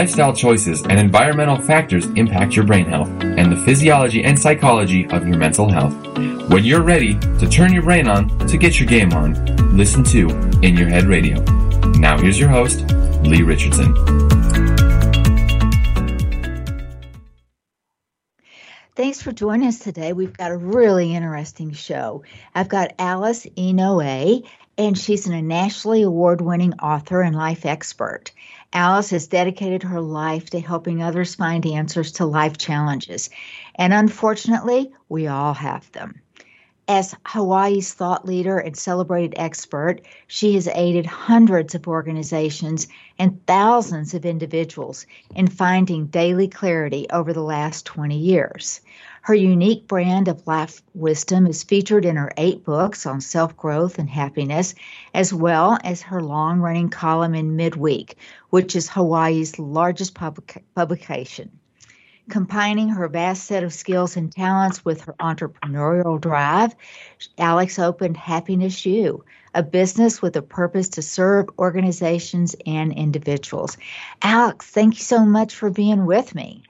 lifestyle choices and environmental factors impact your brain health and the physiology and psychology of your mental health. When you're ready to turn your brain on to get your game on, listen to In Your Head Radio. Now here's your host, Lee Richardson. Thanks for joining us today. We've got a really interesting show. I've got Alice Inoue, and she's a nationally award-winning author and life expert. Alice has dedicated her life to helping others find answers to life challenges, and unfortunately, we all have them. As Hawaii's thought leader and celebrated expert, she has aided hundreds of organizations and thousands of individuals in finding daily clarity over the last 20 years. Her unique brand of life wisdom is featured in her 8 books on self-growth and happiness, as well as her long-running column in Midweek, which is Hawaii's largest publication. Combining her vast set of skills and talents with her entrepreneurial drive, Alex opened Happiness U, a business with a purpose to serve organizations and individuals. Alex, thank you so much for being with me.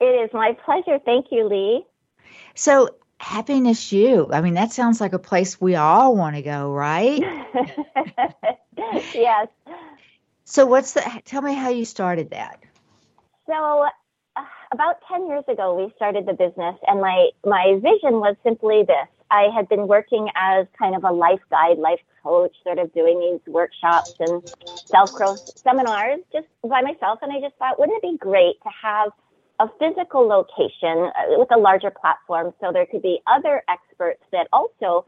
It is my pleasure. Thank you, Lee. So, Happiness U, I mean, that sounds like a place we all want to go, right? Yes. So, tell me how you started that. So, about 10 years ago, we started the business, and my vision was simply this. I had been working as kind of a life guide, life coach, sort of doing these workshops and self-growth seminars just by myself, and I just thought, wouldn't it be great to have a physical location with a larger platform so there could be other experts that also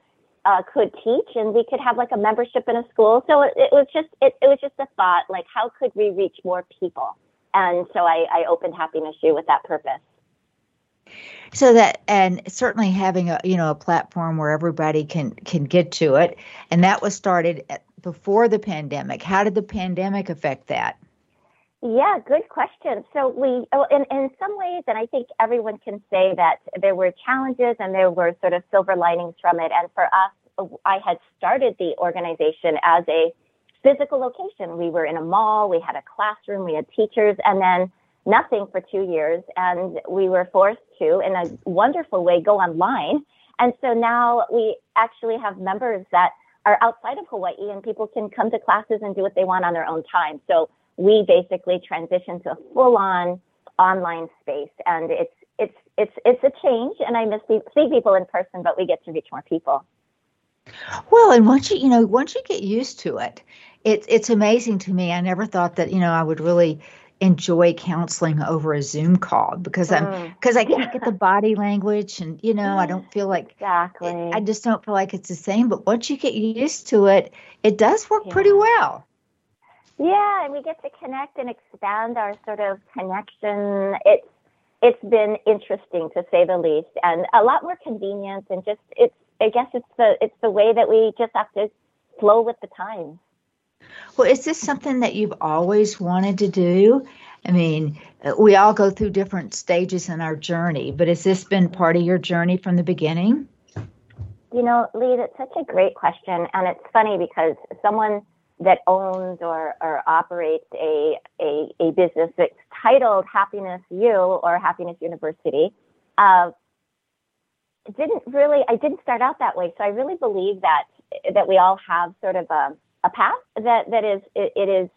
could teach, and we could have like a membership in a school. So it was just a thought, like, how could we reach more people? And so I opened Happiness U with that purpose. So that, and certainly having a platform where everybody can get to it. And that was started before the pandemic. How did the pandemic affect that? Yeah, good question. So in some ways, and I think everyone can say that there were challenges and there were sort of silver linings from it. And for us, I had started the organization as a physical location. We were in a mall, we had a classroom, we had teachers, and then nothing for 2 years. And we were forced to, in a wonderful way, go online. And so now we actually have members that are outside of Hawaii, and people can come to classes and do what they want on their own time. So we basically transitioned to a full-on online space. And it's a change, and I miss seeing people in person, but we get to reach more people. Well, and once you get used to it, it's amazing to me. I never thought that, I would really enjoy counseling over a Zoom call because I can't get the body language, and, I don't feel like, I just don't feel like it's the same. But once you get used to it, it does work pretty well. Yeah. And we get to connect and expand our sort of connection. It's been interesting, to say the least, and a lot more convenient, and just, I guess it's the way that we just have to flow with the times. Well, is this something that you've always wanted to do? I mean, we all go through different stages in our journey, but has this been part of your journey from the beginning? Lee, that's such a great question. And it's funny because someone that owns or operates a business that's titled Happiness U or Happiness University, I didn't start out that way. So I really believe that we all have sort of a path that is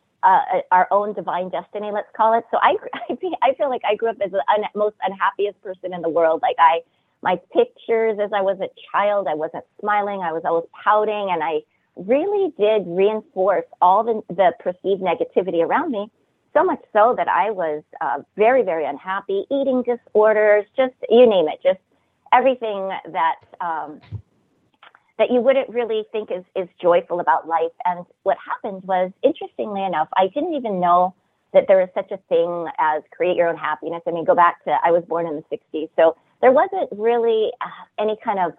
our own divine destiny, let's call it. So I feel like I grew up as the most unhappiest person in the world. Like my pictures as I was a child, I wasn't smiling, I was always pouting, and I really did reinforce all the perceived negativity around me. So much so that I was very, very unhappy, eating disorders, just you name it, just everything that you wouldn't really think is joyful about life. And what happened was, interestingly enough, I didn't even know that there was such a thing as create your own happiness. I mean, go back to, I was born in the 60s. So there wasn't really any kind of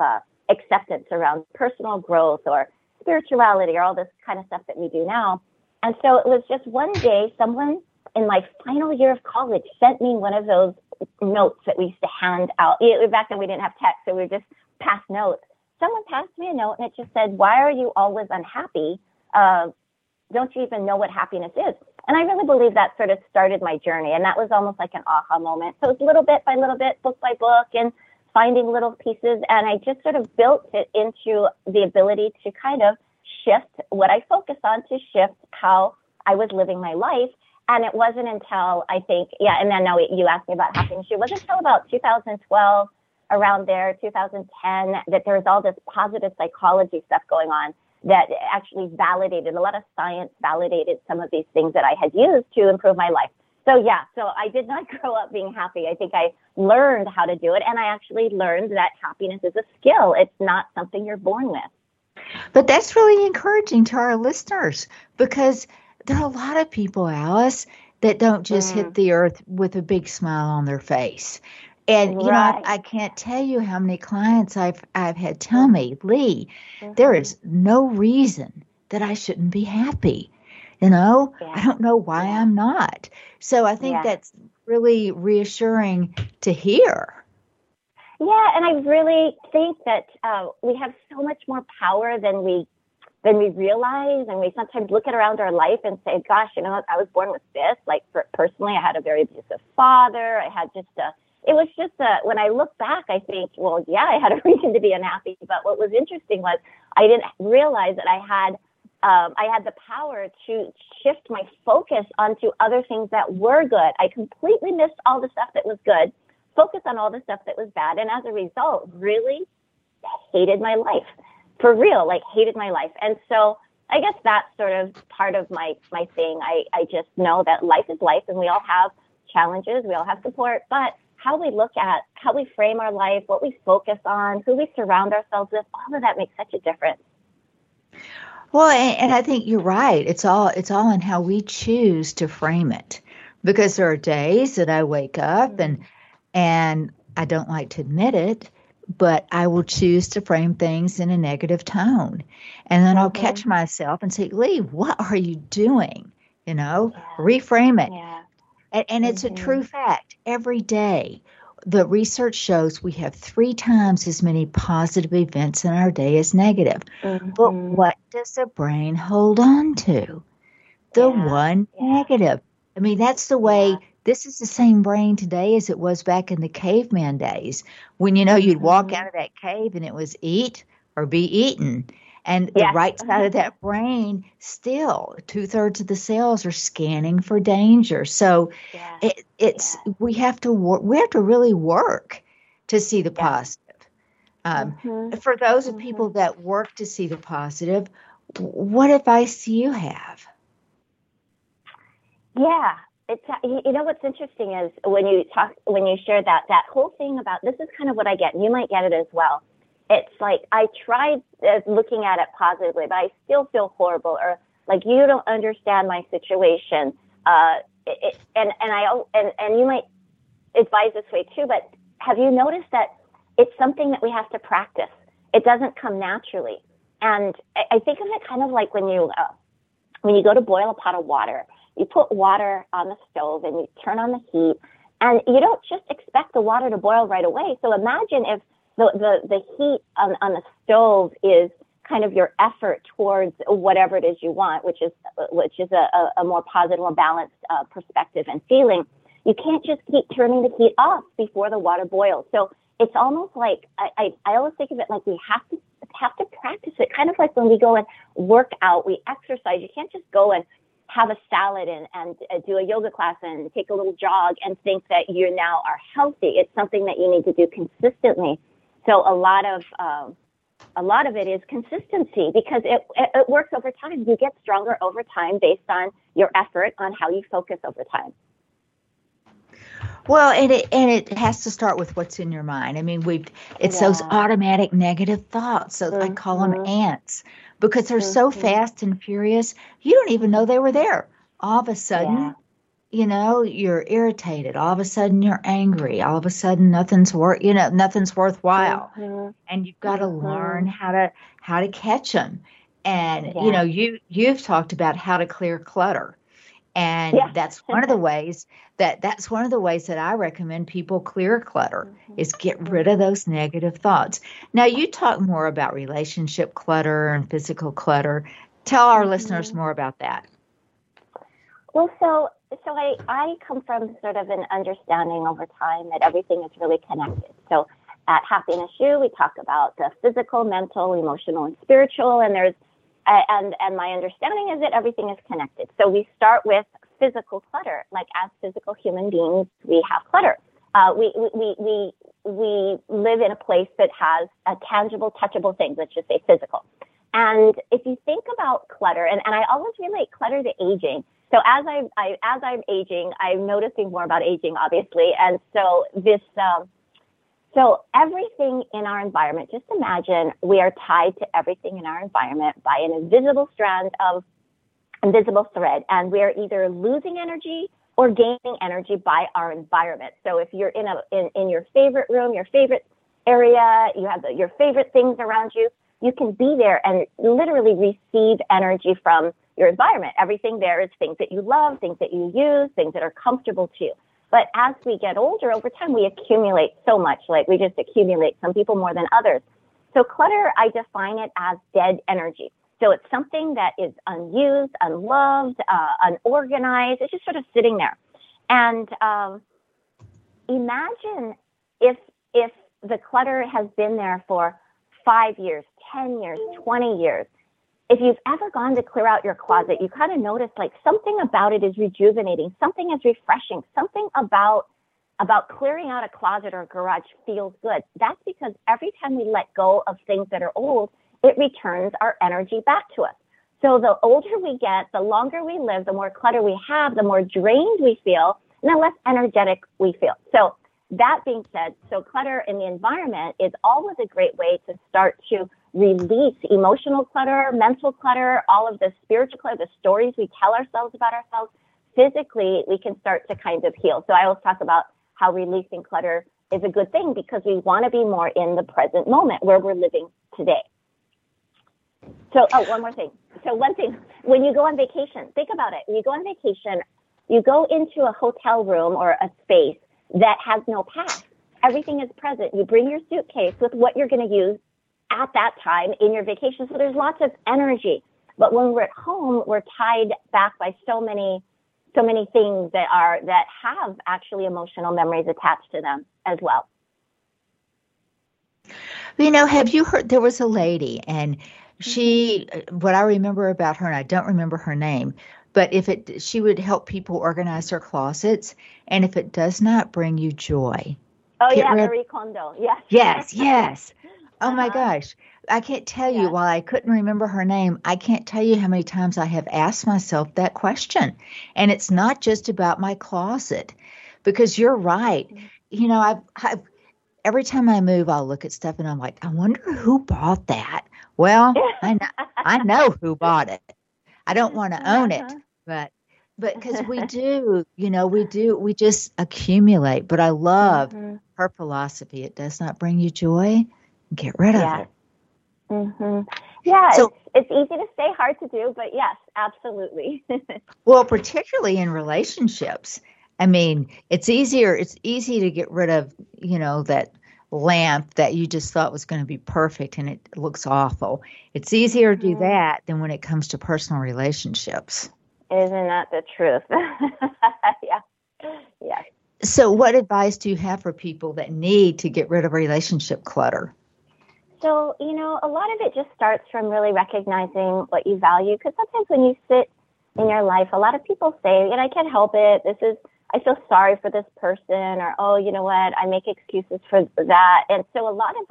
acceptance around personal growth or spirituality or all this kind of stuff that we do now. And so it was just one day, someone in my final year of college sent me one of those notes that we used to hand out. Back then we didn't have text, so we just passed notes. Someone passed me a note, and it just said, "Why are you always unhappy? Don't you even know what happiness is?" And I really believe that sort of started my journey. And that was almost like an aha moment. So it was little bit by little bit, book by book, and finding little pieces. And I just sort of built it into the ability to kind of shift what I focus on, to shift how I was living my life. And it wasn't until I think, and then now you asked me about Happiness U. It wasn't until about 2012, around there, 2010, that there was all this positive psychology stuff going on that actually validated, a lot of science validated some of these things that I had used to improve my life. So I did not grow up being happy. I think I learned how to do it. And I actually learned that happiness is a skill. It's not something you're born with. But that's really encouraging to our listeners, because there are a lot of people, Alice, that don't just hit the earth with a big smile on their face. And, you know, I can't tell you how many clients I've had tell me, Lee, there is no reason that I shouldn't be happy. You know, I don't know why I'm not. So I think that's really reassuring to hear. Yeah, and I really think that we have so much more power than we realize. And we sometimes look at around our life and say, gosh, you know, I was born with this. Like, personally, I had a very abusive father. When I look back, I think, well, yeah, I had a reason to be unhappy. But what was interesting was I didn't realize that I had the power to shift my focus onto other things that were good. I completely missed all the stuff that was good, focused on all the stuff that was bad. And as a result, really hated my life for real, like hated my life. And so I guess that's sort of part of my thing. I just know that life is life, and we all have challenges. We all have support, but how we look at, how we frame our life, what we focus on, who we surround ourselves with, all of that makes such a difference. Well, and I think you're right. It's all in how we choose to frame it, because there are days that I wake up and I don't like to admit it, but I will choose to frame things in a negative tone. And then I'll catch myself and say, Lee, what are you doing? You know, reframe it. Yeah. And it's a true fact. Every day, the research shows we have 3 times as many positive events in our day as negative. Mm-hmm. But what does the brain hold on to? The one negative. I mean, that's the way. Yeah. This is the same brain today as it was back in the caveman days, when, you know, you'd walk out of that cave and it was eat or be eaten. And the right side of that brain, still 2/3 of the cells are scanning for danger. So we have to really work to see the positive. For those of people that work to see the positive, what advice do you have? Yeah, you know what's interesting is when you share that whole thing about, this is kind of what I get, and you might get it as well. It's like, I tried looking at it positively, but I still feel horrible, or like, you don't understand my situation. And you might advise this way too, but have you noticed that it's something that we have to practice? It doesn't come naturally. And I think of it kind of like when you go to boil a pot of water, you put water on the stove and you turn on the heat, and you don't just expect the water to boil right away. So imagine if the heat on the stove is kind of your effort towards whatever it is you want, which is a more positive, more balanced perspective and feeling. You can't just keep turning the heat off before the water boils. So it's almost like, I always think of it like we have to practice it, kind of like when we go and work out, we exercise. You can't just go and have a salad and do a yoga class and take a little jog and think that you now are healthy. It's something that you need to do consistently. So a lot of it is consistency, because it works over time. You get stronger over time based on your effort, on how you focus over time. Well, and it has to start with what's in your mind. I mean, those automatic negative thoughts. So I call them ants, because they're so fast and furious, you don't even know they were there. All of a sudden, you know, you're irritated. All of a sudden, you're angry. All of a sudden, nothing's worthwhile. Mm-hmm. And you've got to learn how to catch them. And you know, you've talked about how to clear clutter. And that's one of the ways that I recommend people clear clutter, is get rid of those negative thoughts. Now, you talk more about relationship clutter and physical clutter. Tell our listeners more about that. Well, so I come from sort of an understanding over time that everything is really connected. So at Happiness U, we talk about the physical, mental, emotional, and spiritual, and there's and my understanding is that everything is connected. So we start with physical clutter. Like as physical human beings, we have clutter. We live in a place that has a tangible, touchable thing. Let's just say physical. And if you think about clutter, and I always relate clutter to aging. So as I'm aging, I'm noticing more about aging, obviously. And so this, so everything in our environment, just imagine we are tied to everything in our environment by an invisible thread. And we are either losing energy or gaining energy by our environment. So if you're in your favorite room, your favorite area, you have your favorite things around you, you can be there and literally receive energy from your environment. Everything there is things that you love, things that you use, things that are comfortable to you. But as we get older, over time, we accumulate so much. Like we just accumulate, some people more than others. So clutter, I define it as dead energy. So it's something that is unused, unloved, unorganized. It's just sort of sitting there. And imagine if the clutter has been there for 5 years, 10 years, 20 years. If you've ever gone to clear out your closet, you kind of notice like something about it is rejuvenating, something is refreshing, something about clearing out a closet or a garage feels good. That's because every time we let go of things that are old, it returns our energy back to us. So the older we get, the longer we live, the more clutter we have, the more drained we feel, and the less energetic we feel. So that being said, so clutter in the environment is always a great way to start to release emotional clutter, mental clutter, all of the spiritual clutter, the stories we tell ourselves about ourselves. Physically, we can start to kind of heal. So I always talk about how releasing clutter is a good thing because we want to be more in the present moment where we're living today. So, one more thing. So one thing, when you go on vacation, think about it. When you go on vacation, you go into a hotel room or a space that has no past. Everything is present. You bring your suitcase with what you're going to use at that time in your vacation. So there's lots of energy. But when we're at home, we're tied back by so many things that have actually emotional memories attached to them as well. You know, have you heard, there was a lady and she, what I remember about her, and I don't remember her name, but she would help people organize their closets. And if it does not bring you joy. Oh, yeah, Marie Kondo. Yes. Yes. Oh, my gosh. I can't tell you, while I couldn't remember her name, I can't tell you how many times I have asked myself that question. And it's not just about my closet, because you're right. Mm-hmm. You know, I've every time I move, I'll look at stuff and I'm like, I wonder who bought that. Well, I know who bought it. I don't want to own it, but because we do, you know, we just accumulate. But I love her philosophy. It does not bring you joy. Get rid of it. Mm-hmm. Yeah, so, it's easy to say, hard to do, but yes, absolutely. Well, particularly in relationships. I mean, it's easy to get rid of, you know, that lamp that you just thought was going to be perfect and it looks awful. It's easier to do that than when it comes to personal relationships. Isn't that the truth? Yeah. So what advice do you have for people that need to get rid of relationship clutter? So, you know, a lot of it just starts from really recognizing what you value, because sometimes when you sit in your life, a lot of people say, and I can't help it, I feel sorry for this person, or, oh, you know what, I make excuses for that. And so a lot of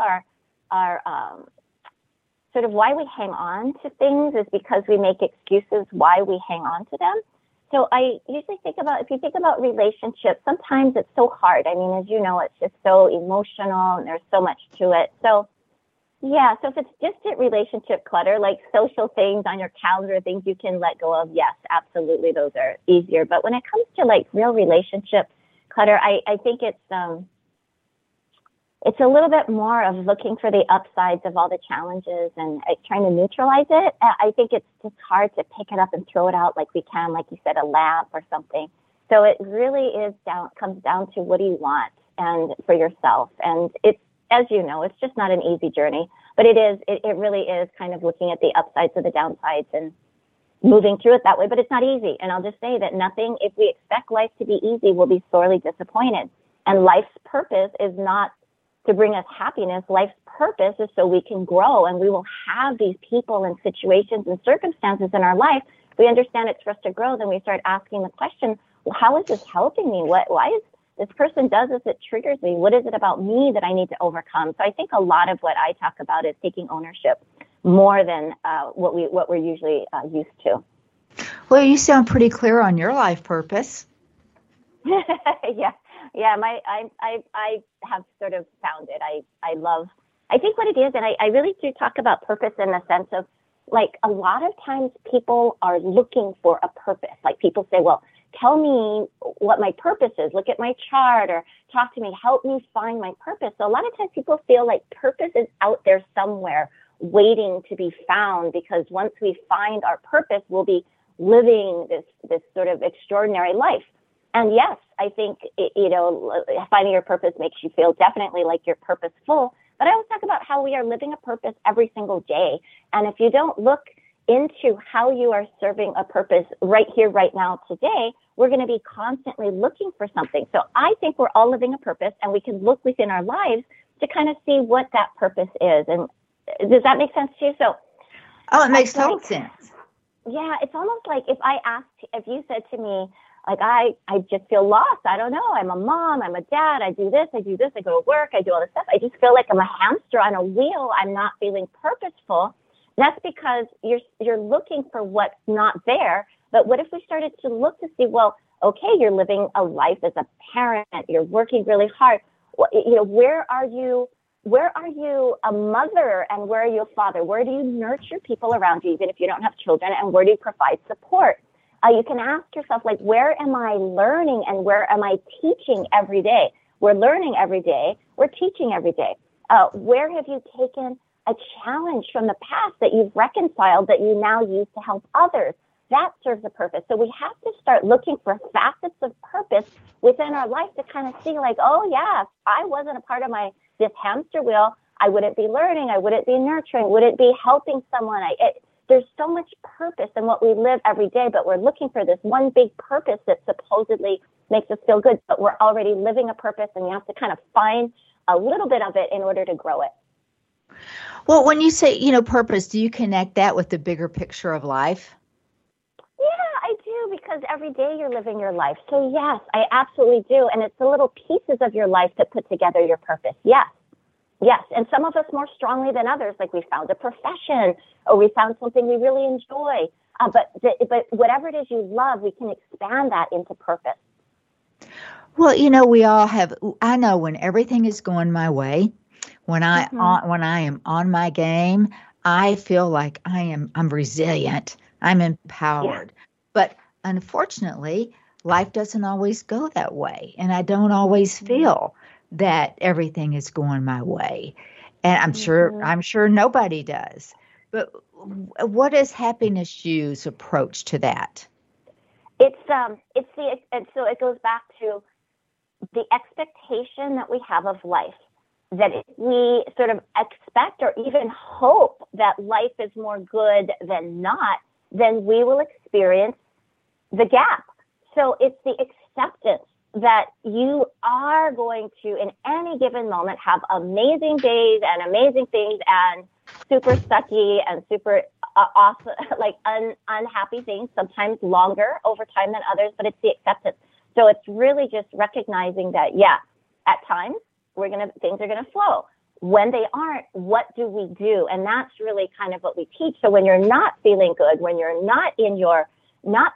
our sort of why we hang on to things is because we make excuses why we hang on to them. So I usually think about, if you think about relationships, sometimes it's so hard. I mean, as you know, it's just so emotional and there's so much to it. So yeah, so if it's distant relationship clutter, like social things on your calendar, things you can let go of, yes, absolutely, those are easier. But when it comes to like real relationship clutter, I think it's a little bit more of looking for the upsides of all the challenges and trying to neutralize it. I think it's just hard to pick it up and throw it out like we can, like you said, a lamp or something. So it really comes down to what do you want and for yourself, and it's, as you know, it's just not an easy journey, but it really is kind of looking at the upsides of the downsides and moving through it that way, but it's not easy. And I'll just say that nothing, if we expect life to be easy, we'll be sorely disappointed. And life's purpose is not to bring us happiness. Life's purpose is so we can grow, and we will have these people and situations and circumstances in our life. We understand it's for us to grow. Then we start asking the question, well, how is this helping me? Why is this person does this? It triggers me. What is it about me that I need to overcome? So I think a lot of what I talk about is taking ownership more than what we're usually used to. Well, you sound pretty clear on your life purpose. Yeah. I have sort of found it. I love, I think what it is, and I really do talk about purpose in the sense of, like, a lot of times people are looking for a purpose. Like, people say, well, tell me what my purpose is. Look at my chart, or talk to me, help me find my purpose. So a lot of times people feel like purpose is out there somewhere waiting to be found, because once we find our purpose, we'll be living this sort of extraordinary life. And yes, I think, finding your purpose makes you feel definitely like you're purposeful. But I always talk about how we are living a purpose every single day. And if you don't look into how you are serving a purpose right here, right now, today, we're going to be constantly looking for something. So I think we're all living a purpose, and we can look within our lives to kind of see what that purpose is. And does that make sense to you? So, it makes total sense. Yeah, it's almost like if you said to me, like, I just feel lost. I don't know. I'm a mom. I'm a dad. I do this. I go to work. I do all this stuff. I just feel like I'm a hamster on a wheel. I'm not feeling purposeful. That's because you're looking for what's not there. But what if we started to look to see, well, okay, you're living a life as a parent. You're working really hard. Where are you a mother, and where are you a father? Where do you nurture people around you, even if you don't have children? And where do you provide support? You can ask yourself, like, where am I learning and where am I teaching every day? We're learning every day. We're teaching every day. Where have you taken a challenge from the past that you've reconciled that you now use to help others? That serves a purpose. So we have to start looking for facets of purpose within our life to kind of see, like, oh, yeah, if I wasn't a part of this hamster wheel, I wouldn't be learning. I wouldn't be nurturing. Wouldn't be helping someone. There's so much purpose in what we live every day, but we're looking for this one big purpose that supposedly makes us feel good, but we're already living a purpose, and you have to kind of find a little bit of it in order to grow it. Well, when you say, purpose, do you connect that with the bigger picture of life? Yeah, I do, because every day you're living your life. So yes, I absolutely do. And it's the little pieces of your life that put together your purpose. Yes. Yes, and some of us more strongly than others, like we found a profession, or we found something we really enjoy. But whatever it is you love, we can expand that into purpose. Well, we all have. I know when everything is going my way, when I am on my game, I feel like I'm resilient, I'm empowered. Yeah. But unfortunately, life doesn't always go that way, and I don't always feel that everything is going my way. And I'm sure nobody does. But what is Happiness U's approach to that? So it goes back to the expectation that we have of life, that we sort of expect or even hope that life is more good than not, then we will experience the gap. So it's the acceptance that you are going to, in any given moment, have amazing days and amazing things and super sucky and super awesome, like unhappy things, sometimes longer over time than others, but it's the acceptance. So it's really just recognizing that, yeah, at times things are going to flow. When they aren't, what do we do? And that's really kind of what we teach. So when you're not feeling good, when you're not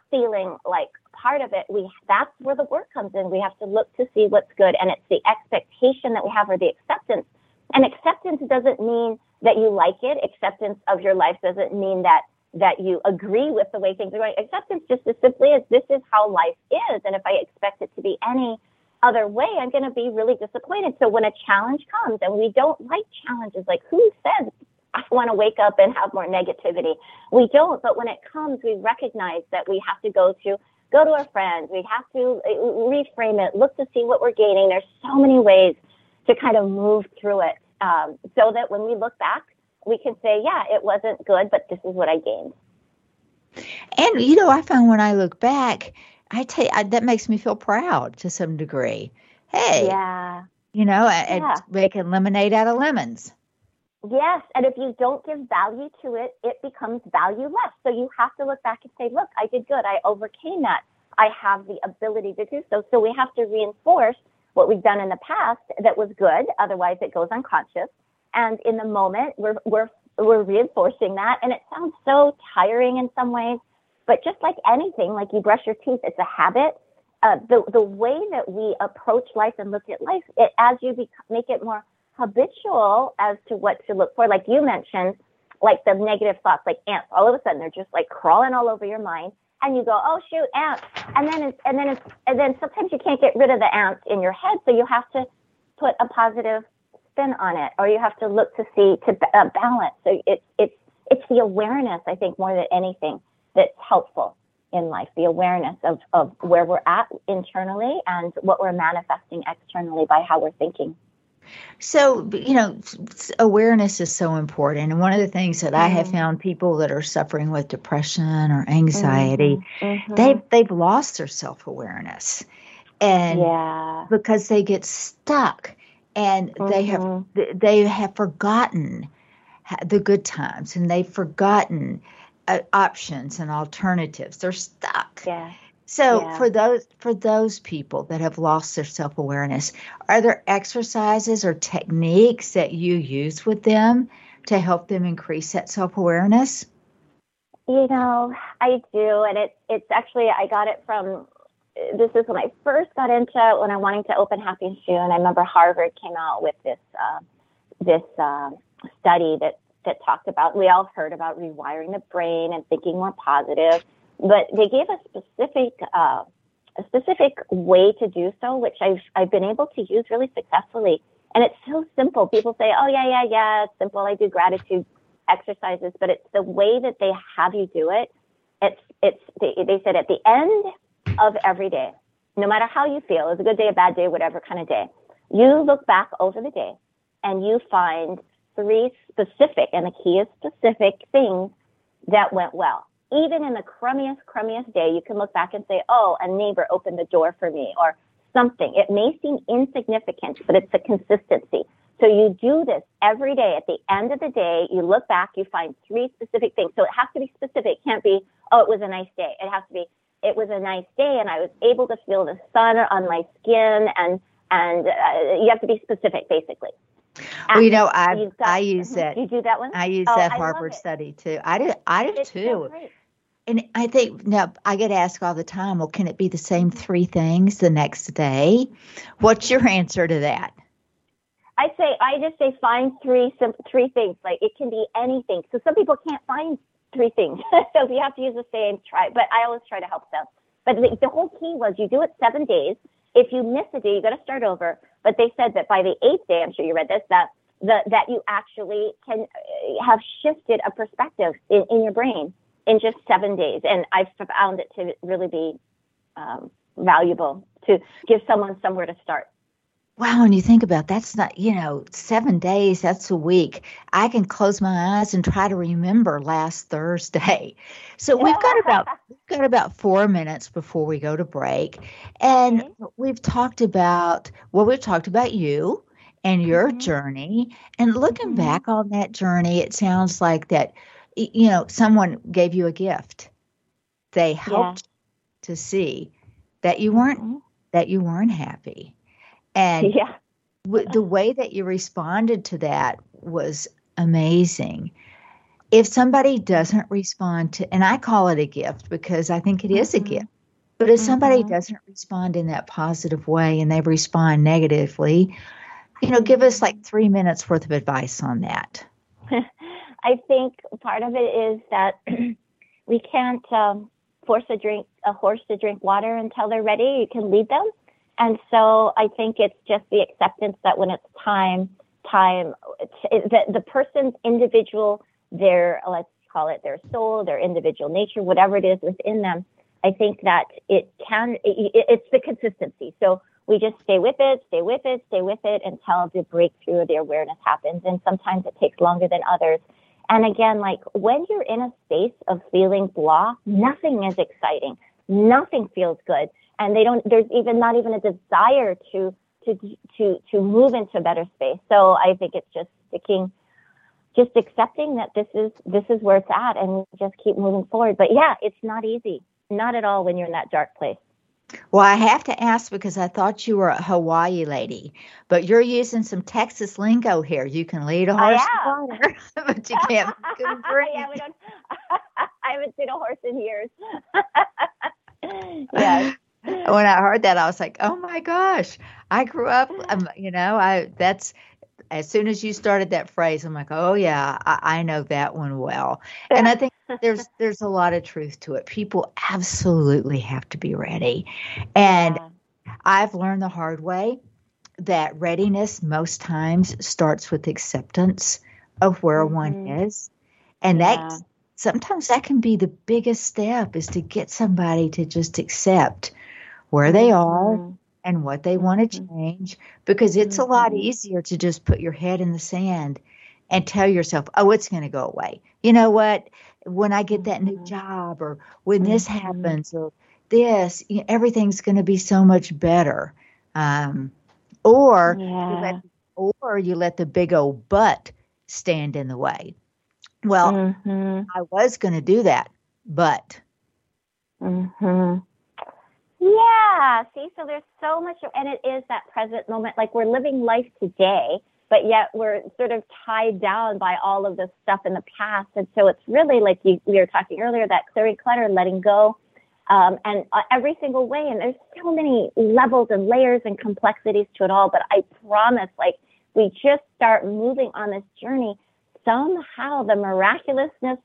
feeling like part of it, that's where the work comes in. We have to look to see what's good, and it's the expectation that we have, or the acceptance. And acceptance doesn't mean that you like it. Acceptance of your life doesn't mean that you agree with the way things are going. Acceptance just as simply as this is how life is, and if I expect it to be any other way, I'm going to be really disappointed. So when a challenge comes, and we don't like challenges, like who says I want to wake up and have more negativity? We don't, but when it comes, we recognize that we have to go to our friends. We have to reframe it, look to see what we're gaining. There's so many ways to kind of move through it, so that when we look back, we can say, yeah, it wasn't good, but this is what I gained. And, you know, I find when I look back, that makes me feel proud to some degree. Hey, yeah. You know, making lemonade out of lemons. Yes. And if you don't give value to it, it becomes valueless. So you have to look back and say, look, I did good. I overcame that. I have the ability to do so. So we have to reinforce what we've done in the past that was good. Otherwise it goes unconscious. And in the moment we're reinforcing that. And it sounds so tiring in some ways, but just like anything, like you brush your teeth, it's a habit. The way that we approach life and look at life, make it more habitual as to what to look for. Like you mentioned, like the negative thoughts, like ants, all of a sudden they're just like crawling all over your mind. And you go, oh shoot, ants. And then sometimes you can't get rid of the ants in your head. So you have to put a positive spin on it, or you have to look to see to balance. So it's the awareness, I think, more than anything that's helpful in life, the awareness of where we're at internally and what we're manifesting externally by how we're thinking. So, you know, awareness is so important. And one of the things that I have found people that are suffering with depression or anxiety, they've lost their self-awareness, and because they get stuck and they have forgotten the good times, and they've forgotten options and alternatives. They're stuck. Yeah. So for those people that have lost their self-awareness, are there exercises or techniques that you use with them to help them increase that self-awareness? You know, I do. And it's actually, I got it from, this is when I first got into it, when I wanted to open Happiness U. And I remember Harvard came out with this study that talked about, we all heard about rewiring the brain and thinking more positive. But they gave a specific way to do so, which I've been able to use really successfully. And it's so simple. People say, oh, yeah, it's simple. I do gratitude exercises. But it's the way that they have you do it. They said at the end of every day, no matter how you feel, it's a good day, a bad day, whatever kind of day, you look back over the day and you find three specific, and the key is specific, things that went well. Even in the crummiest day, you can look back and say, oh, a neighbor opened the door for me or something. It may seem insignificant, but it's a consistency. So you do this every day. At the end of the day, you look back, you find three specific things. So it has to be specific. It can't be, oh, it was a nice day. It has to be, it was a nice day and I was able to feel the sun on my skin. And you have to be specific, basically. Well, you know, I use that. You do that one? I use that Harvard study too. I did too. So and I think now I get asked all the time, well, can it be the same three things the next day? What's your answer to that? I just say find three things. Like it can be anything. So some people can't find three things. So we have to use the same try. But I always try to help them. But the whole key was you do it 7 days. If you miss a day, you got to start over. But they said that by the 8th day, I'm sure you read this, that you actually can have shifted a perspective in your brain in just 7 days. And I've found it to really be valuable to give someone somewhere to start. Wow. And you think about that's not, you know, 7 days, that's a week. I can close my eyes and try to remember last Thursday. So we've got about 4 minutes before we go to break. And we've talked about you and your journey, and looking back on that journey, it sounds like that, you know, someone gave you a gift. They helped to see that you weren't happy. And the way that you responded to that was amazing. If somebody doesn't respond to, and I call it a gift because I think it is a gift, but if somebody doesn't respond in that positive way and they respond negatively, you know, give us like 3 minutes worth of advice on that. I think part of it is that we can't force a horse to drink water until they're ready. You can lead them. And so I think it's just the acceptance that when it's the person's individual, their, let's call it their soul, their individual nature, whatever it is within them, I think that it's the consistency. So we just stay with it until the breakthrough of the awareness happens. And sometimes it takes longer than others. And again, like when you're in a space of feeling blah, nothing is exciting. Nothing feels good. And there's even not even a desire to move into a better space. So I think it's just accepting that this is where it's at and just keep moving forward. But yeah, it's not easy. Not at all when you're in that dark place. Well, I have to ask because I thought you were a Hawaii lady, but you're using some Texas lingo here. You can lead a horse to water, but you can't breathe. Yeah, I haven't seen a horse in years. Yes. When I heard that, I was like, oh my gosh, I grew up, as soon as you started that phrase, I'm like, oh yeah, I know that one well. And I think there's a lot of truth to it. People absolutely have to be ready. And I've learned the hard way that readiness most times starts with acceptance of where one is. And that sometimes that can be the biggest step, is to get somebody to just accept where they are and what they want to change, because it's a lot easier to just put your head in the sand and tell yourself, oh, it's going to go away. You know what? When I get that new job, or when this happens, or this, everything's going to be so much better. Or you let the big old but stand in the way. Well, I was going to do that, but. Yeah. See, so there's so much, and it is that present moment. Like we're living life today, but yet we're sort of tied down by all of this stuff in the past. And so it's really like we were talking earlier, that clearing clutter, letting go, and every single way. And there's so many levels and layers and complexities to it all. But I promise, like we just start moving on this journey, somehow the miraculousness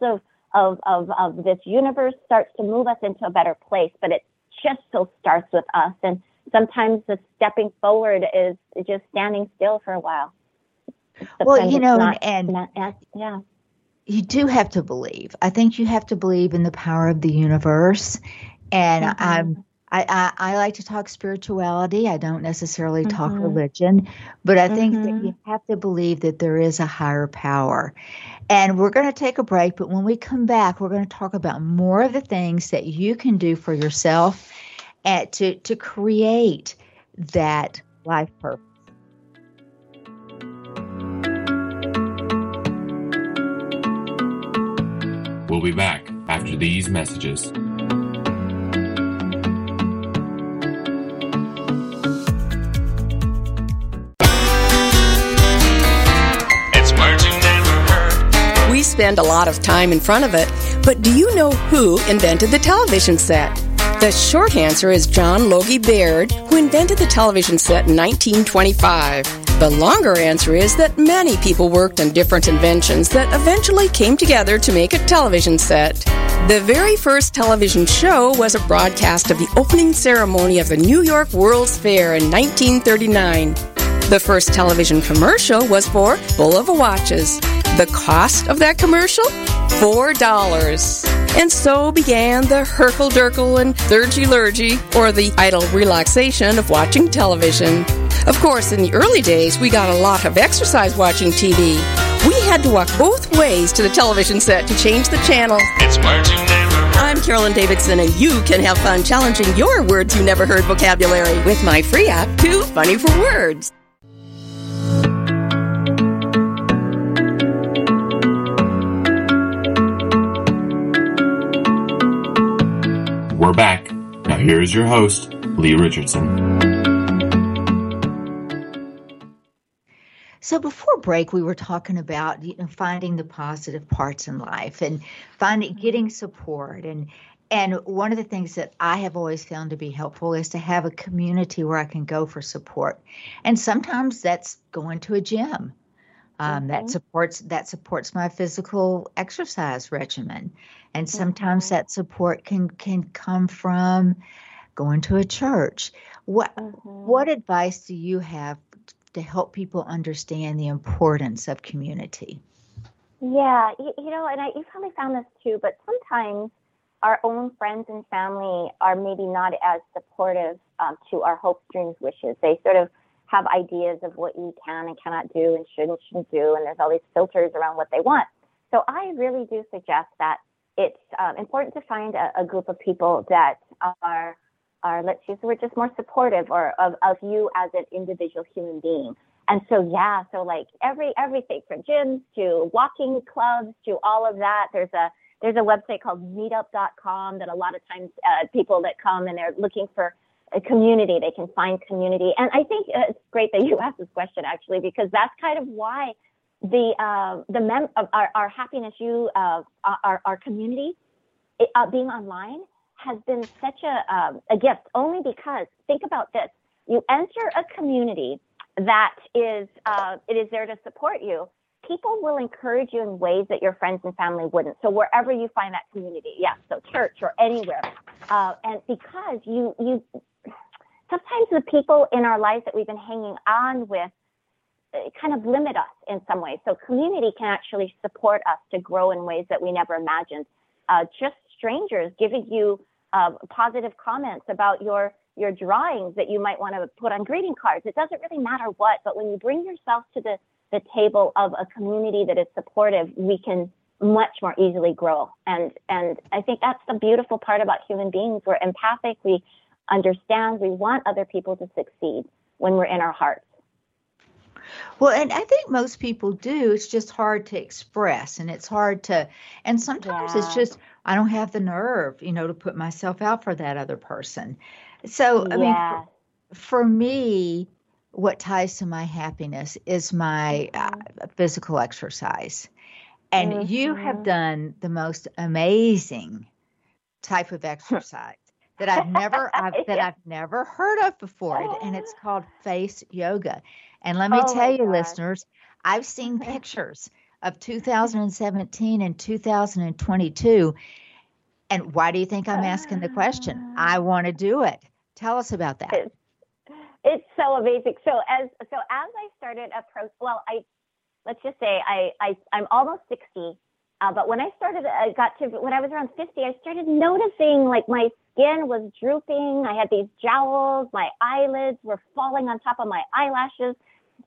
of this universe starts to move us into a better place. But it just still starts with us. And sometimes the stepping forward is just standing still for a while. Well, you do have to believe. I think you have to believe in the power of the universe. And I like to talk spirituality. I don't necessarily talk religion, but I think that you have to believe that there is a higher power. And we're going to take a break, but when we come back, we're going to talk about more of the things that you can do for yourself and to create that life purpose. We'll be back after these messages. Spend a lot of time in front of it, but do you know who invented the television set? The short answer is John Logie Baird, who invented the television set in 1925. The longer answer is that many people worked on different inventions that eventually came together to make a television set. The very first television show was a broadcast of the opening ceremony of the New York World's Fair in 1939. The first television commercial was for Bulova watches. The cost of that commercial? $4. And so began the herkle-derkle and lurgy-lurgy, or the idle relaxation of watching television. Of course, in the early days, we got a lot of exercise watching TV. We had to walk both ways to the television set to change the channel. It's words you never heard. I'm Carolyn Davidson, and you can have fun challenging your words you never heard vocabulary with my free app, Too Funny for Words. We're back. Now here's your host, Lee Richardson. So before break, we were talking about finding the positive parts in life and getting support. And one of the things that I have always found to be helpful is to have a community where I can go for support. And sometimes that's going to a gym. That supports my physical exercise regimen. And sometimes that support can come from going to a church. What advice do you have to help people understand the importance of community? Yeah, you probably found this too, but sometimes our own friends and family are maybe not as supportive to our hopes, dreams, wishes. They sort of have ideas of what you can and cannot do and should and shouldn't do, and there's all these filters around what they want. So I really do suggest that it's important to find a group of people that are, let's use the word, just more supportive or of you as an individual human being. And so, yeah, so like everything from gyms to walking clubs to all of that. There's a website called meetup.com that a lot of times people that come and they're looking for a community, they can find community. And I think it's great that you asked this question, actually, because that's kind of why our Happiness U, our community, being online has been such a gift, only because, think about this, you enter a community that is, it is there to support you. People will encourage you in ways that your friends and family wouldn't. So wherever you find that community, yeah, so church or anywhere. And because you sometimes the people in our lives that we've been hanging on with kind of limit us in some way. So community can actually support us to grow in ways that we never imagined. Just strangers giving you positive comments about your drawings that you might want to put on greeting cards. It doesn't really matter what, but when you bring yourself to the table of a community that is supportive, we can much more easily grow. And I think that's the beautiful part about human beings. We're empathic. We understand. We want other people to succeed when we're in our hearts. Well, and I think most people do. It's just hard to express, and it's hard to, and sometimes it's just, I don't have the nerve, to put myself out for that other person. So, I mean, for me, what ties to my happiness is my physical exercise. And you have done the most amazing type of exercise that I've never heard of before. And it's called face yoga. And let me tell you, listeners, I've seen pictures of 2017 and 2022. And why do you think I'm asking the question? I want to do it. Tell us about that. It's so amazing. So as I started I'm almost 60, but when I started, when I was around 50, I started noticing like my skin was drooping. I had these jowls, my eyelids were falling on top of my eyelashes,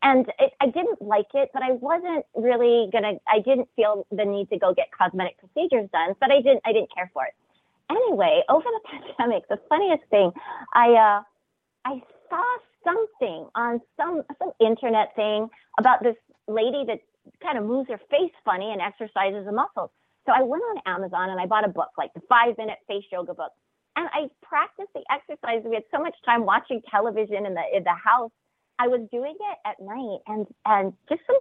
and I didn't like it, but I wasn't really I didn't feel the need to go get cosmetic procedures done, but I didn't care for it. Anyway, over the pandemic, the funniest thing, I saw something on some internet thing about this lady that kind of moves her face funny and exercises the muscles. So I went on Amazon and I bought a book, like the 5-minute face yoga book. And I practiced the exercise. We had so much time watching television in the house. I was doing it at night and just some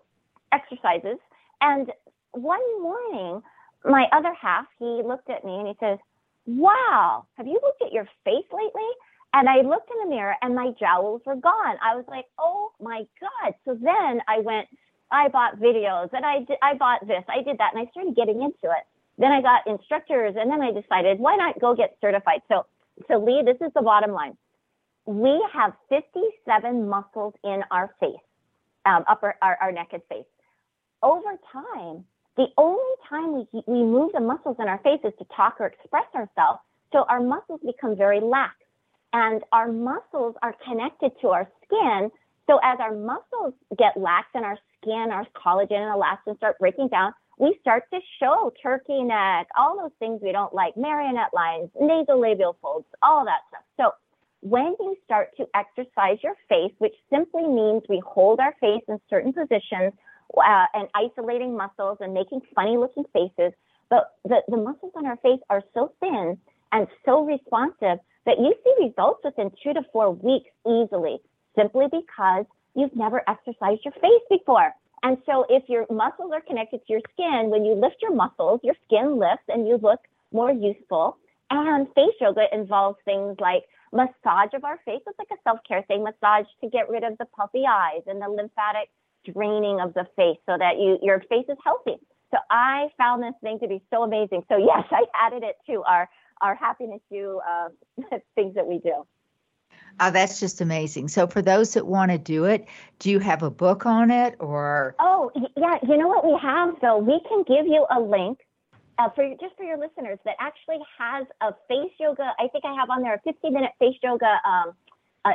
exercises. And one morning, my other half, he looked at me and he says, "Wow, have you looked at your face lately?" And I looked in the mirror and my jowls were gone. I was like, oh my God. So then I bought videos and I bought this, I did that. And I started getting into it. Then I got instructors and then I decided, why not go get certified? So Lee, this is the bottom line. We have 57 muscles in our face, our neck and face. Over time, the only time we move the muscles in our face is to talk or express ourselves. So our muscles become very lax. And our muscles are connected to our skin. So as our muscles get lax and our skin, our collagen and elastin start breaking down, we start to show turkey neck, all those things we don't like, marionette lines, nasolabial folds, all that stuff. So when you start to exercise your face, which simply means we hold our face in certain positions and isolating muscles and making funny looking faces, but the muscles on our face are so thin and so responsive that you see results within 2 to 4 weeks easily, simply because you've never exercised your face before. And so if your muscles are connected to your skin, when you lift your muscles, your skin lifts and you look more useful. And face yoga involves things like massage of our face. It's like a self-care thing, massage to get rid of the puffy eyes and the lymphatic draining of the face so that your face is healthy. So I found this thing to be so amazing. So yes, I added it to our Happiness U things that we do. Oh, that's just amazing. So for those that want to do it, do you have a book on it or? Oh, yeah. You know what we have, though? We can give you a link for your listeners that actually has a face yoga. I think I have on there a 50-minute face yoga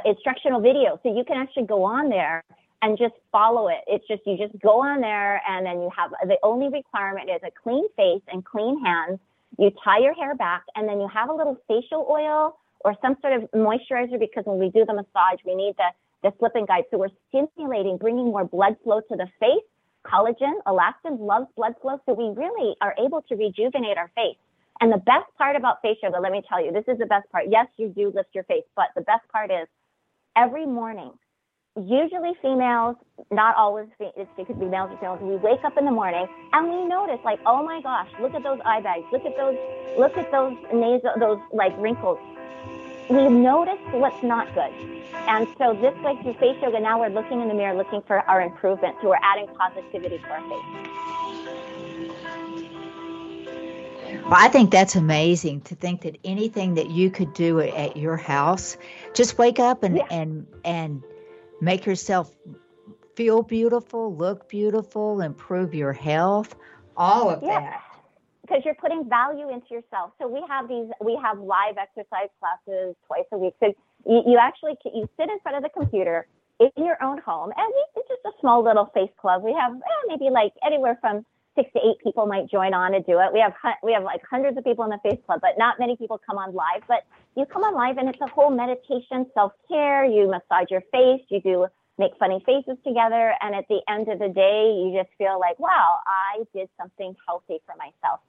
instructional video. So you can actually go on there and just follow it. It's just, you just go on there, and then you have, the only requirement is a clean face and clean hands. You tie your hair back, and then you have a little facial oil or some sort of moisturizer, because when we do the massage, we need the slip and guide. So we're stimulating, bringing more blood flow to the face. Collagen, elastin loves blood flow. So we really are able to rejuvenate our face. And the best part about facial, but let me tell you, this is the best part. Yes, you do lift your face, but the best part is every morning, usually females, not always, it could be males or females, we wake up in the morning and we notice, like, oh my gosh, look at those eye bags, look at those nasal, those like wrinkles. We notice what's not good. And so this way through face yoga, now we're looking in the mirror, looking for our improvement. So we're adding positivity to our face. Well, I think that's amazing to think that anything that you could do at your house, just wake up and make yourself feel beautiful, look beautiful, improve your health, all of that. Because you're putting value into yourself. So we have live exercise classes twice a week. So you actually sit in front of the computer in your own home, and it's just a small little face club. We have maybe like anywhere from 6 to 8 people might join on to do it. We have like hundreds of people in the face club, but not many people come on live. But you come on live, and it's a whole meditation, self-care. You massage your face. You do make funny faces together. And at the end of the day, you just feel like, wow, I did something healthy for myself.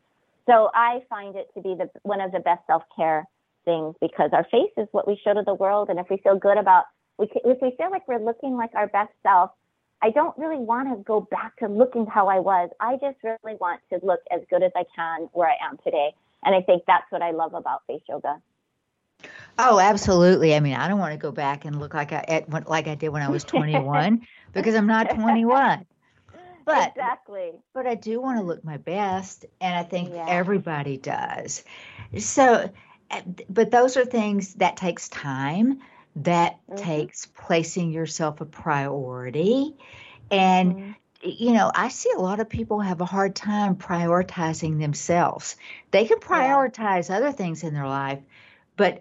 So I find it to be one of the best self-care things, because our face is what we show to the world. And if we feel good about, if we feel like we're looking like our best self, I don't really want to go back to looking how I was. I just really want to look as good as I can where I am today. And I think that's what I love about face yoga. Oh, absolutely. I mean, I don't want to go back and look like I did when I was 21 because I'm not 21. But, exactly. But I do want to look my best, and I think everybody does. So, but those are things that takes time, that takes placing yourself a priority. And, you know, I see a lot of people have a hard time prioritizing themselves. They can prioritize other things in their life, but,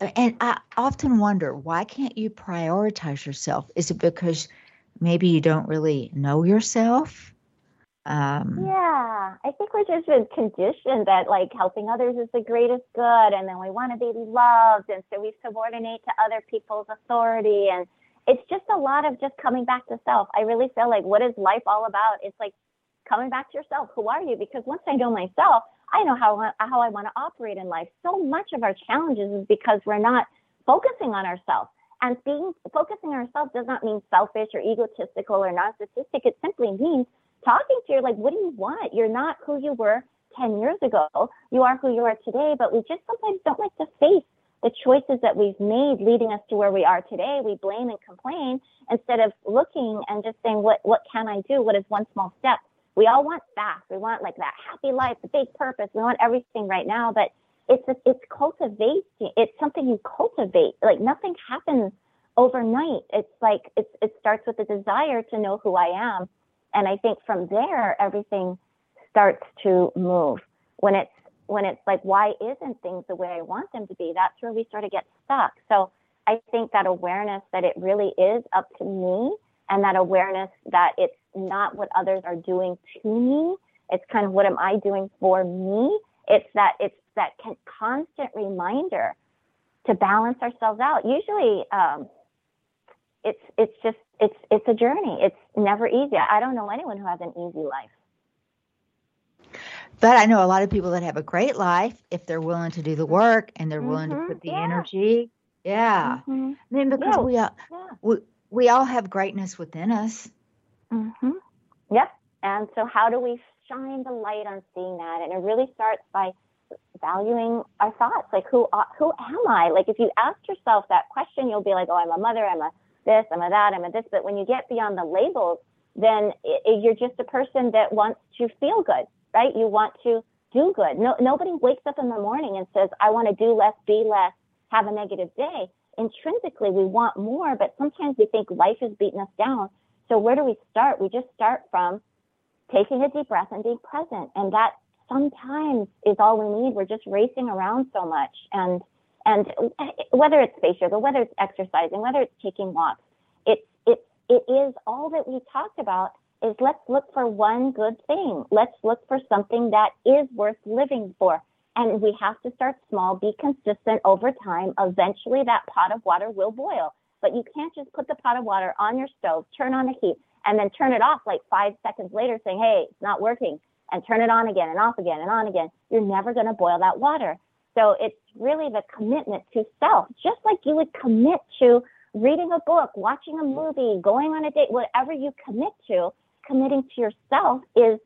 and I often wonder, why can't you prioritize yourself? Is it because maybe you don't really know yourself? Yeah, I think we're just been conditioned that like helping others is the greatest good, and then we want to be loved, and so we subordinate to other people's authority, and it's just a lot of just coming back to self. I really feel like what is life all about? It's like coming back to yourself. Who are you? Because once I know myself, I know how I want to operate in life. So much of our challenges is because we're not focusing on ourselves. And focusing on ourselves does not mean selfish or egotistical or narcissistic. It simply means talking to you, like, what do you want? You're not who you were 10 years ago. You are who you are today, but we just sometimes don't like to face the choices that we've made leading us to where we are today. We blame and complain instead of looking and just saying, what can I do? What is one small step? We all want fast. We want like that happy life, the big purpose. We want everything right now, but it's cultivating. It's something you cultivate. Like nothing happens overnight. It's like, it starts with a desire to know who I am. And I think from there, everything starts to move. When it's like, why isn't things the way I want them to be? That's where we sort of get stuck. So I think that awareness that it really is up to me, and that awareness that it's not what others are doing to me. It's kind of, what am I doing for me? It's that constant reminder to balance ourselves out. Usually, it's a journey. It's never easy. I don't know anyone who has an easy life. But I know a lot of people that have a great life if they're willing to do the work and they're willing to put the energy. Yeah. Mm-hmm. I mean, because we all have greatness within us. Mm-hmm. Yep. And so how do we shine the light on seeing that? And it really starts by valuing our thoughts. Like, who am I? Like, if you ask yourself that question, you'll be like, oh, I'm a mother, I'm a this, I'm a that, I'm a this. But when you get beyond the labels, then you're just a person that wants to feel good, right? You want to do good. No, nobody wakes up in the morning and says, I want to do less, be less, have a negative day. Intrinsically, we want more, but sometimes we think life is beating us down. So where do we start? We just start from taking a deep breath and being present. And that sometimes is all we need. We're just racing around so much. And whether it's facial, or whether it's exercising, whether it's taking walks, it's it is all that we talked about is let's look for one good thing. Let's look for something that is worth living for. And we have to start small, be consistent over time. Eventually that pot of water will boil, but you can't just put the pot of water on your stove, turn on the heat, and then turn it off like 5 seconds later saying, hey, it's not working, and turn it on again and off again and on again. You're never going to boil that water. So it's really the commitment to self, just like you would commit to reading a book, watching a movie, going on a date, whatever you commit to, committing to yourself is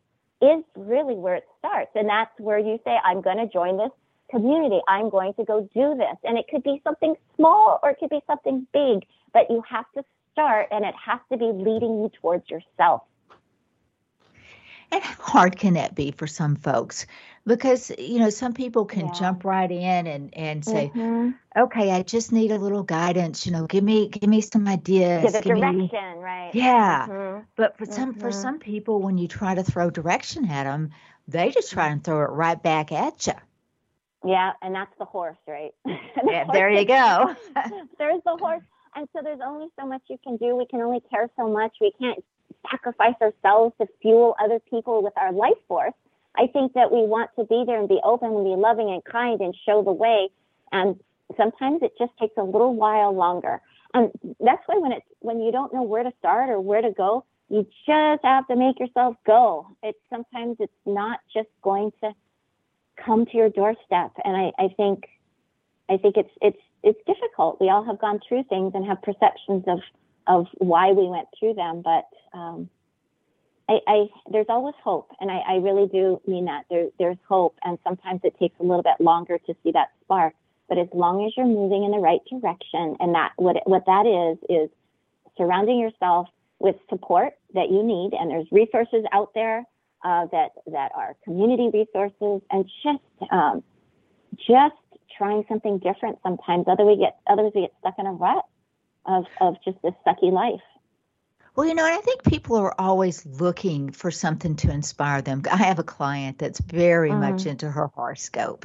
really where it starts. And that's where you say, I'm going to join this community. I'm going to go do this. And it could be something small or it could be something big, but you have to start and it has to be leading you towards yourself. And how hard can that be for some folks? Because, you know, some people can jump right in and say, okay, I just need a little guidance, you know, give me some ideas. Give a direction, right? Yeah. Mm-hmm. But for some people, when you try to throw direction at them, they just try and throw it right back at you. Yeah. And that's the horse, right? There you go. There's the horse. And so there's only so much you can do. We can only care so much. We can't sacrifice ourselves to fuel other people with our life force. I think that we want to be there and be open and be loving and kind and show the way. And sometimes it just takes a little while longer. And that's why when you don't know where to start or where to go, you just have to make yourself go. Sometimes it's not just going to come to your doorstep. And I think it's difficult. We all have gone through things and have perceptions of why we went through them, but there's always hope, and I really do mean that. There's hope, and sometimes it takes a little bit longer to see that spark, but as long as you're moving in the right direction, and that what that is surrounding yourself with support that you need, and there's resources out there that are community resources, and just trying something different sometimes. Others we get stuck in a rut of just this sucky life. Well, you know, and I think people are always looking for something to inspire them. I have a client that's very much into her horoscope.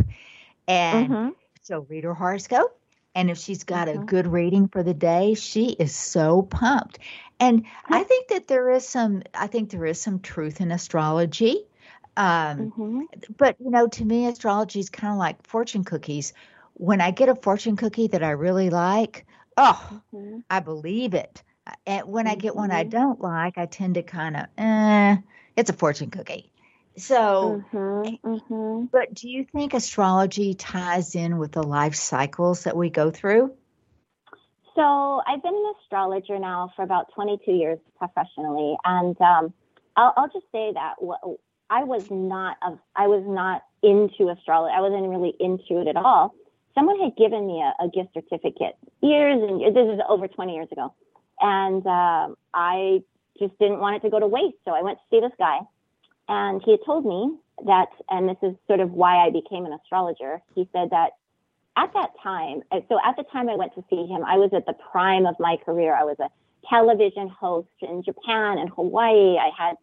And she'll read her horoscope. And if she's got a good reading for the day, she is so pumped. And I think that there is some truth in astrology. But, you know, to me, astrology is kind of like fortune cookies. When I get a fortune cookie that I really like, I believe it. And when I get one I don't like, I tend to kind of, it's a fortune cookie. So, but do you think astrology ties in with the life cycles that we go through? So I've been an astrologer now for about 22 years professionally. And I'll just say that I was not into astrology. I wasn't really into it at all. Someone had given me a gift certificate this is over 20 years ago. And I just didn't want it to go to waste. So I went to see this guy, and he had told me that, and this is sort of why I became an astrologer. He said that at the time I went to see him, I was at the prime of my career. I was a television host in Japan and Hawaii. I had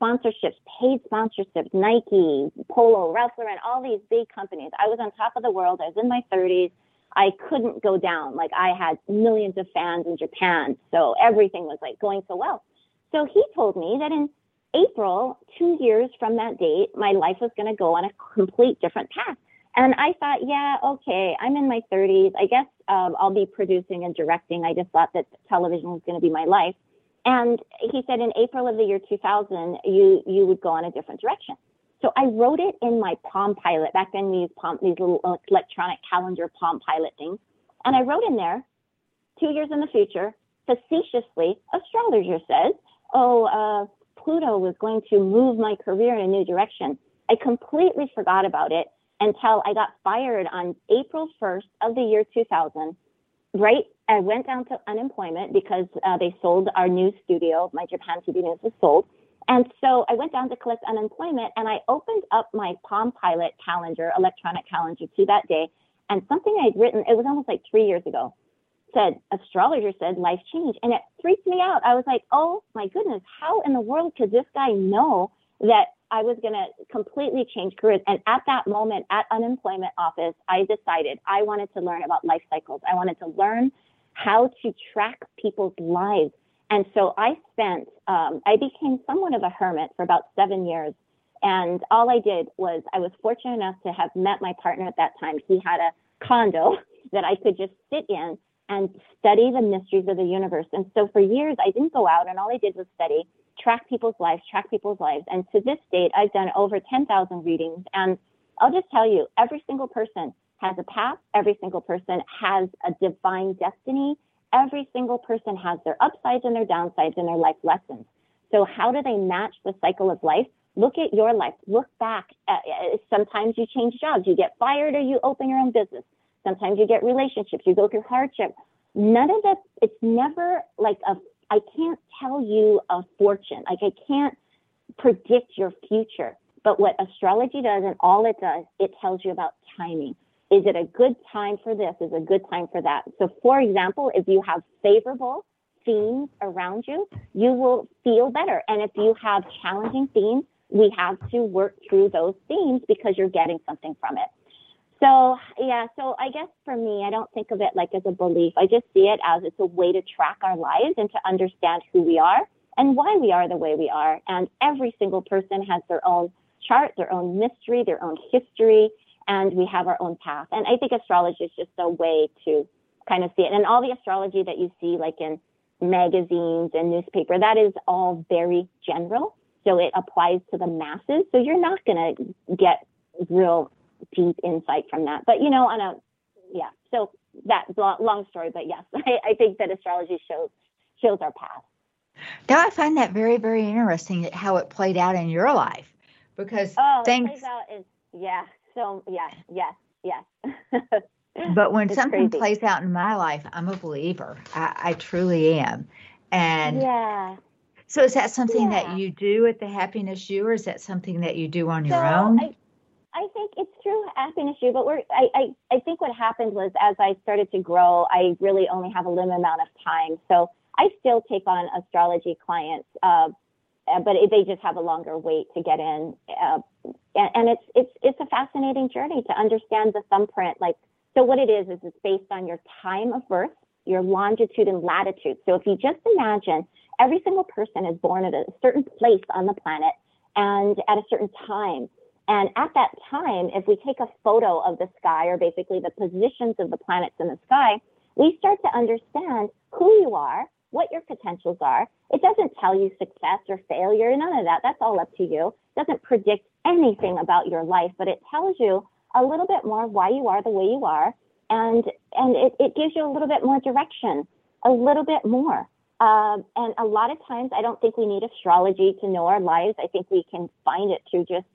sponsorships, paid sponsorships, Nike, Polo, Ralph Lauren, all these big companies. I was on top of the world. I was in my 30s. I couldn't go down. Like, I had millions of fans in Japan. So everything was like going so well. So he told me that in April, 2 years from that date, my life was going to go on a complete different path. And I thought, yeah, okay, I'm in my 30s. I guess I'll be producing and directing. I just thought that television was going to be my life. And he said, in April of the year 2000, you would go on a different direction. So I wrote it in my Palm Pilot. Back then we used these little electronic calendar Palm Pilot things. And I wrote in there, 2 years in the future, facetiously, astrologer says, Pluto was going to move my career in a new direction. I completely forgot about it until I got fired on April 1st of the year 2000, right? I went down to unemployment because they sold our news studio. My Japan TV news was sold. And so I went down to collect unemployment, and I opened up my Palm Pilot calendar, electronic calendar, to that day. And something I'd written, it was almost like 3 years ago, said, astrologer said, life change. And it freaked me out. I was like, oh my goodness, how in the world could this guy know that I was going to completely change careers? And at that moment at unemployment office, I decided I wanted to learn about life cycles. I wanted to learn how to track people's lives. And so I spent, I became somewhat of a hermit for about 7 years. And all I did was, I was fortunate enough to have met my partner at that time. He had a condo that I could just sit in and study the mysteries of the universe. And so for years, I didn't go out, and all I did was study, track people's lives. And to this date, I've done over 10,000 readings. And I'll just tell you, every single person has a path. Every single person has a divine destiny. Every single person has their upsides and their downsides and their life lessons. So how do they match the cycle of life? Look at your life. Look back. Sometimes you change jobs. You get fired or you open your own business. Sometimes you get relationships. You go through hardship. None of that. It's never like a, I can't tell you a fortune. Like, I can't predict your future. But what astrology does, and all it does, it tells you about timing. Is it a good time for this? Is it a good time for that? So, for example, if you have favorable themes around you, you will feel better. And if you have challenging themes, we have to work through those themes because you're getting something from it. So, yeah, so I guess for me, I don't think of it like as a belief. I just see it as it's a way to track our lives and to understand who we are and why we are the way we are. And every single person has their own chart, their own mystery, their own history. And we have our own path. And I think astrology is just a way to kind of see it. And all the astrology that you see, like in magazines and newspaper, that is all very general. So it applies to the masses. So you're not going to get real deep insight from that. But, you know, on a, yeah, so that long story. But yes, I think that astrology shows our path. Now, I find that very, very interesting how it played out in your life. Because it plays out is, yeah. So, yes. But when something plays out in my life, I'm a believer. I truly am. And yeah. So is that something that you do at the Happiness U, or is that something that you do on your own? I think it's through Happiness U, but I think what happened was, as I started to grow, I really only have a limited amount of time. So I still take on astrology clients, but they just have a longer wait to get in. And it's a fascinating journey to understand the thumbprint. Like, so what it is it's based on your time of birth, your longitude and latitude. So if you just imagine, every single person is born at a certain place on the planet and at a certain time. And at that time, if we take a photo of the sky, or basically the positions of the planets in the sky, we start to understand who you are, what your potentials are. It doesn't tell you success or failure, none of that. That's all up to you. It doesn't predict anything about your life, but it tells you a little bit more why you are the way you are. And it gives you a little bit more direction, a little bit more. And a lot of times, I don't think we need astrology to know our lives. I think we can find it through just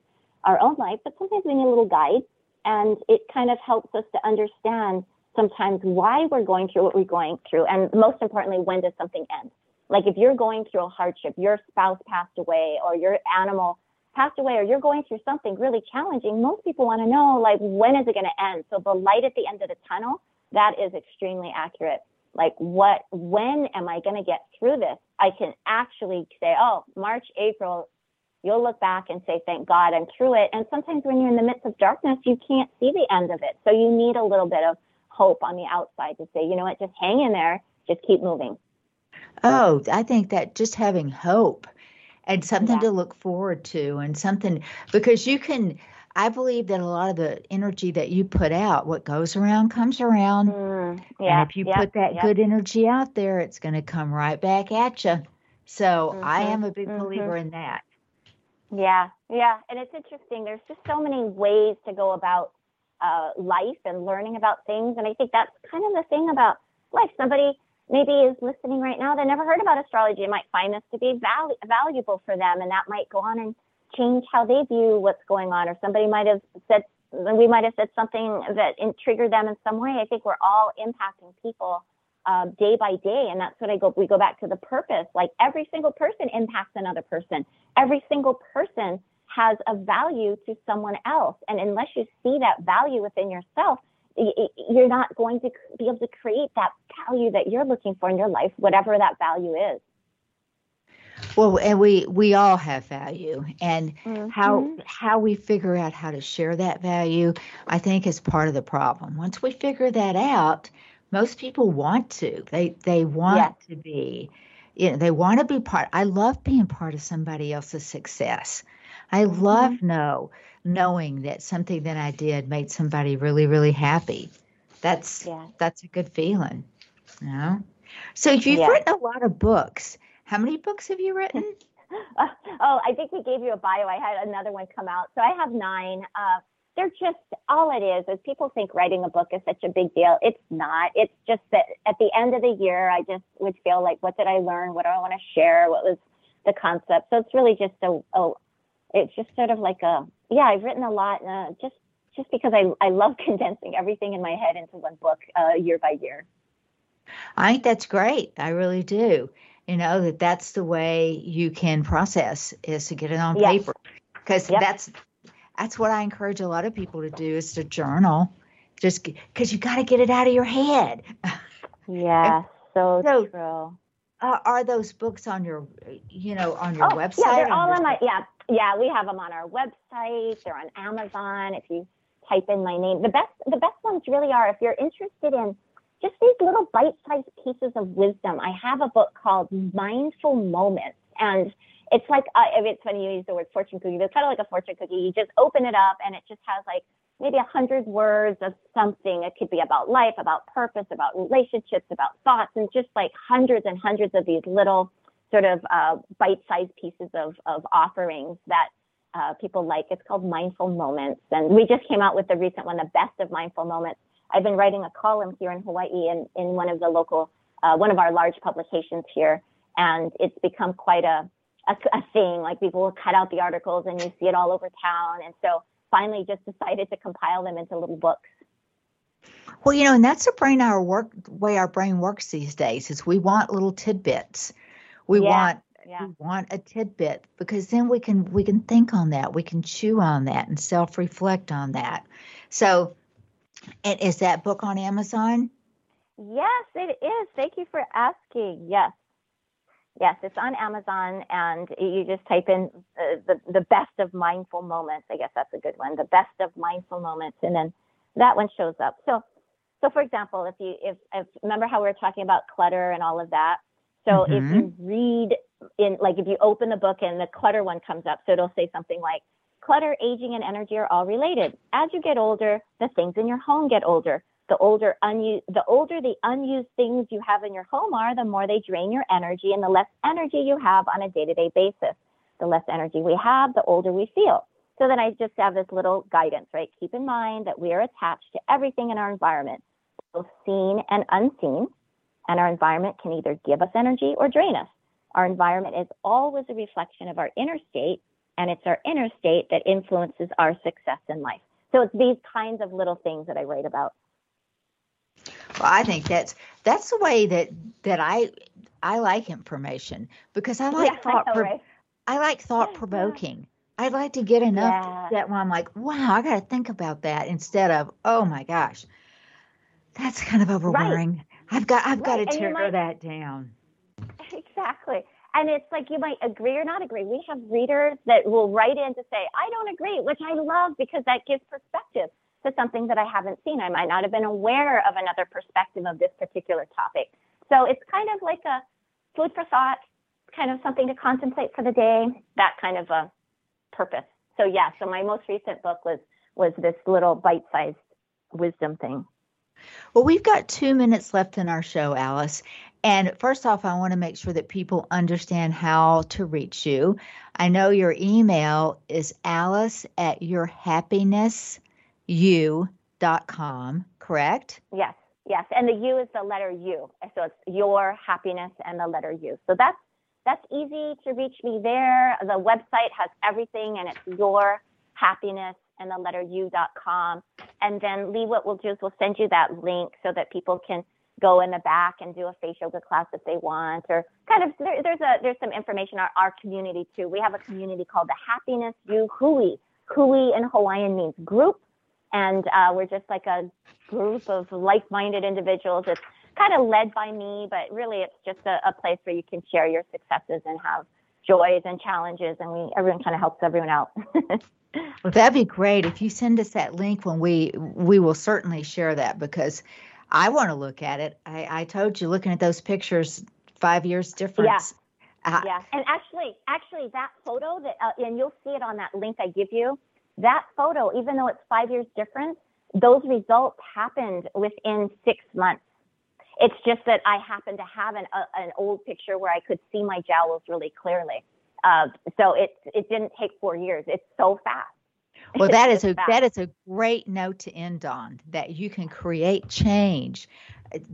our own life, but sometimes we need a little guide. And it kind of helps us to understand sometimes why we're going through what we're going through. And most importantly, when does something end? Like, if you're going through a hardship, your spouse passed away, or your animal passed away, or you're going through something really challenging, most people want to know, like, when is it going to end? So the light at the end of the tunnel, that is extremely accurate. Like, when am I going to get through this? I can actually say, oh, March, April, you'll look back and say, thank God I'm through it. And sometimes when you're in the midst of darkness, you can't see the end of it. So you need a little bit of hope on the outside to say, you know what, just hang in there, just keep moving. Oh, I think that just having hope and something to look forward to, and something, because you can, I believe that a lot of the energy that you put out, what goes around comes around. And if you put that good energy out there, it's going to come right back at you. So I am a big believer in that. Yeah. And it's interesting. There's just so many ways to go about life and learning about things. And I think that's kind of the thing about life. Somebody maybe is listening right now that never heard about astrology and might find this to be valuable for them. And that might go on and change how they view what's going on. Or somebody might have said, we might have said something that triggered them in some way. I think we're all impacting people day by day. And that's what we go back to the purpose. Like, every single person impacts another person. Every single person has a value to someone else. And unless you see that value within yourself, you're not going to be able to create that value that you're looking for in your life, whatever that value is. Well, and we all have value, and how we figure out how to share that value, I think, is part of the problem. Once we figure that out, most people want to. They want to be you know, they want to be part. I love being part of somebody else's success. I love knowing that something that I did made somebody really, really happy. That's a good feeling, you know? So you've written a lot of books. How many books have you written? Oh, I think he gave you a bio. I had another one come out. So I have 9. They're just, all it is people think writing a book is such a big deal. It's not. It's just that at the end of the year, I just would feel like, what did I learn? What do I want to share? What was the concept? So it's really just it's just sort of like I've written a lot just because I love condensing everything in my head into one book year by year. I think that's great. I really do. You know, that's the way you can process, is to get it on paper. Because that's what I encourage a lot of people to do, is to journal, just because you got to get it out of your head. Yeah, so true. Are those books on your, on your website? Yeah, they're all on my, we have them on our website. They're on Amazon. If you type in my name, the best ones really are, if you're interested in just these little bite-sized pieces of wisdom. I have a book called Mindful Moments, and it's like, it's funny you use the word fortune cookie, but it's kind of like a fortune cookie. You just open it up, and it just has like maybe 100 words of something. It could be about life, about purpose, about relationships, about thoughts, and just like hundreds and hundreds of these little sort of bite-sized pieces of offerings that people like. It's called Mindful Moments, and we just came out with the recent one, The Best of Mindful Moments. I've been writing a column here in Hawaii in one of the local, one of our large publications here. And it's become quite a thing. Like, people will cut out the articles and you see it all over town. And so finally just decided to compile them into little books. Well, and that's the way our brain works these days, is we want little tidbits. We want a tidbit, because then we can think on that. We can chew on that and self-reflect on that. So, and is that book on Amazon? Yes, it is. Thank you for asking. Yes, it's on Amazon, and you just type in the best of mindful moments. I guess that's a good one. The best of mindful moments, and then that one shows up. So for example, if remember how we were talking about clutter and all of that. So if you read in, like, if you open the book and the clutter one comes up, so it'll say something like, clutter, aging, and energy are all related. As you get older, the things in your home get older. The older the unused things you have in your home are, the more they drain your energy, and the less energy you have on a day-to-day basis. The less energy we have, the older we feel. So then I just have this little guidance, right? Keep in mind that we are attached to everything in our environment, both seen and unseen, and our environment can either give us energy or drain us. Our environment is always a reflection of our inner state, and it's our inner state that influences our success in life. So it's these kinds of little things that I write about. Well, I think that's the way that I like information, because I like thought provoking. I like to get enough that when I'm like, wow, I got to think about that, instead of, oh my gosh, that's kind of overwhelming. Right. I've got to tear that down. Exactly. And it's like, you might agree or not agree. We have readers that will write in to say, I don't agree, which I love, because that gives perspective to something that I haven't seen. I might not have been aware of another perspective of this particular topic. So it's kind of like a food for thought, kind of something to contemplate for the day, that kind of a purpose. So so my most recent book was this little bite-sized wisdom thing. Well, we've got 2 minutes left in our show, Alice. And first off, I want to make sure that people understand how to reach you. I know your email is alice@yourhappinessU.com, correct? Yes. And the U is the letter U. So it's your happiness and the letter U. So that's easy to reach me there. The website has everything, and it's your happiness and the letter U.com. And then, Lee, what we'll do is we'll send you that link so that people can go in the back and do a face yoga class if they want, or kind of, there's some information on our community too. We have a community called the Happiness U Hui. Hui in Hawaiian means group. And we're just like a group of like-minded individuals. It's kind of led by me, but really it's just a place where you can share your successes and have joys and challenges, and everyone kind of helps everyone out. Well, that'd be great. If you send us that link, when we will certainly share that, because I want to look at it. I told you, looking at those pictures 5 years difference. Yeah. Yeah. And actually that photo that, and you'll see it on that link I give you, that photo, even though it's 5 years difference, those results happened within 6 months. It's just that I happen to have an old picture where I could see my jowls really clearly. So it didn't take 4 years. It's so fast. Well, that is a great note to end on, that you can create change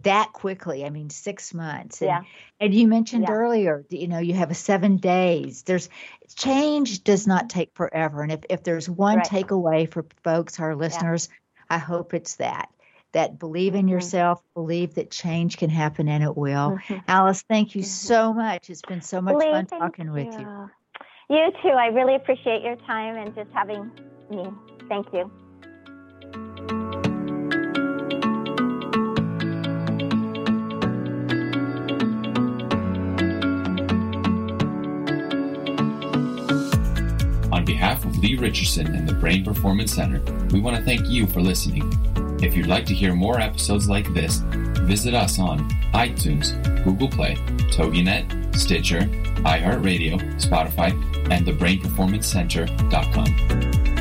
that quickly. I mean, 6 months. And, and you mentioned earlier, you know, you have a 7 days. There's change does not take forever. And if there's one takeaway for folks, our listeners, I hope it's that believe in yourself, believe that change can happen, and it will. Alice, thank you so much. It's been so much fun talking with you. You too. I really appreciate your time and just having me. Thank you. On behalf of Lee Richardson and the Brain Performance Center, we want to thank you for listening. If you'd like to hear more episodes like this, visit us on iTunes, Google Play, TogiNet, Stitcher, iHeartRadio, Spotify, and thebrainperformancecenter.com.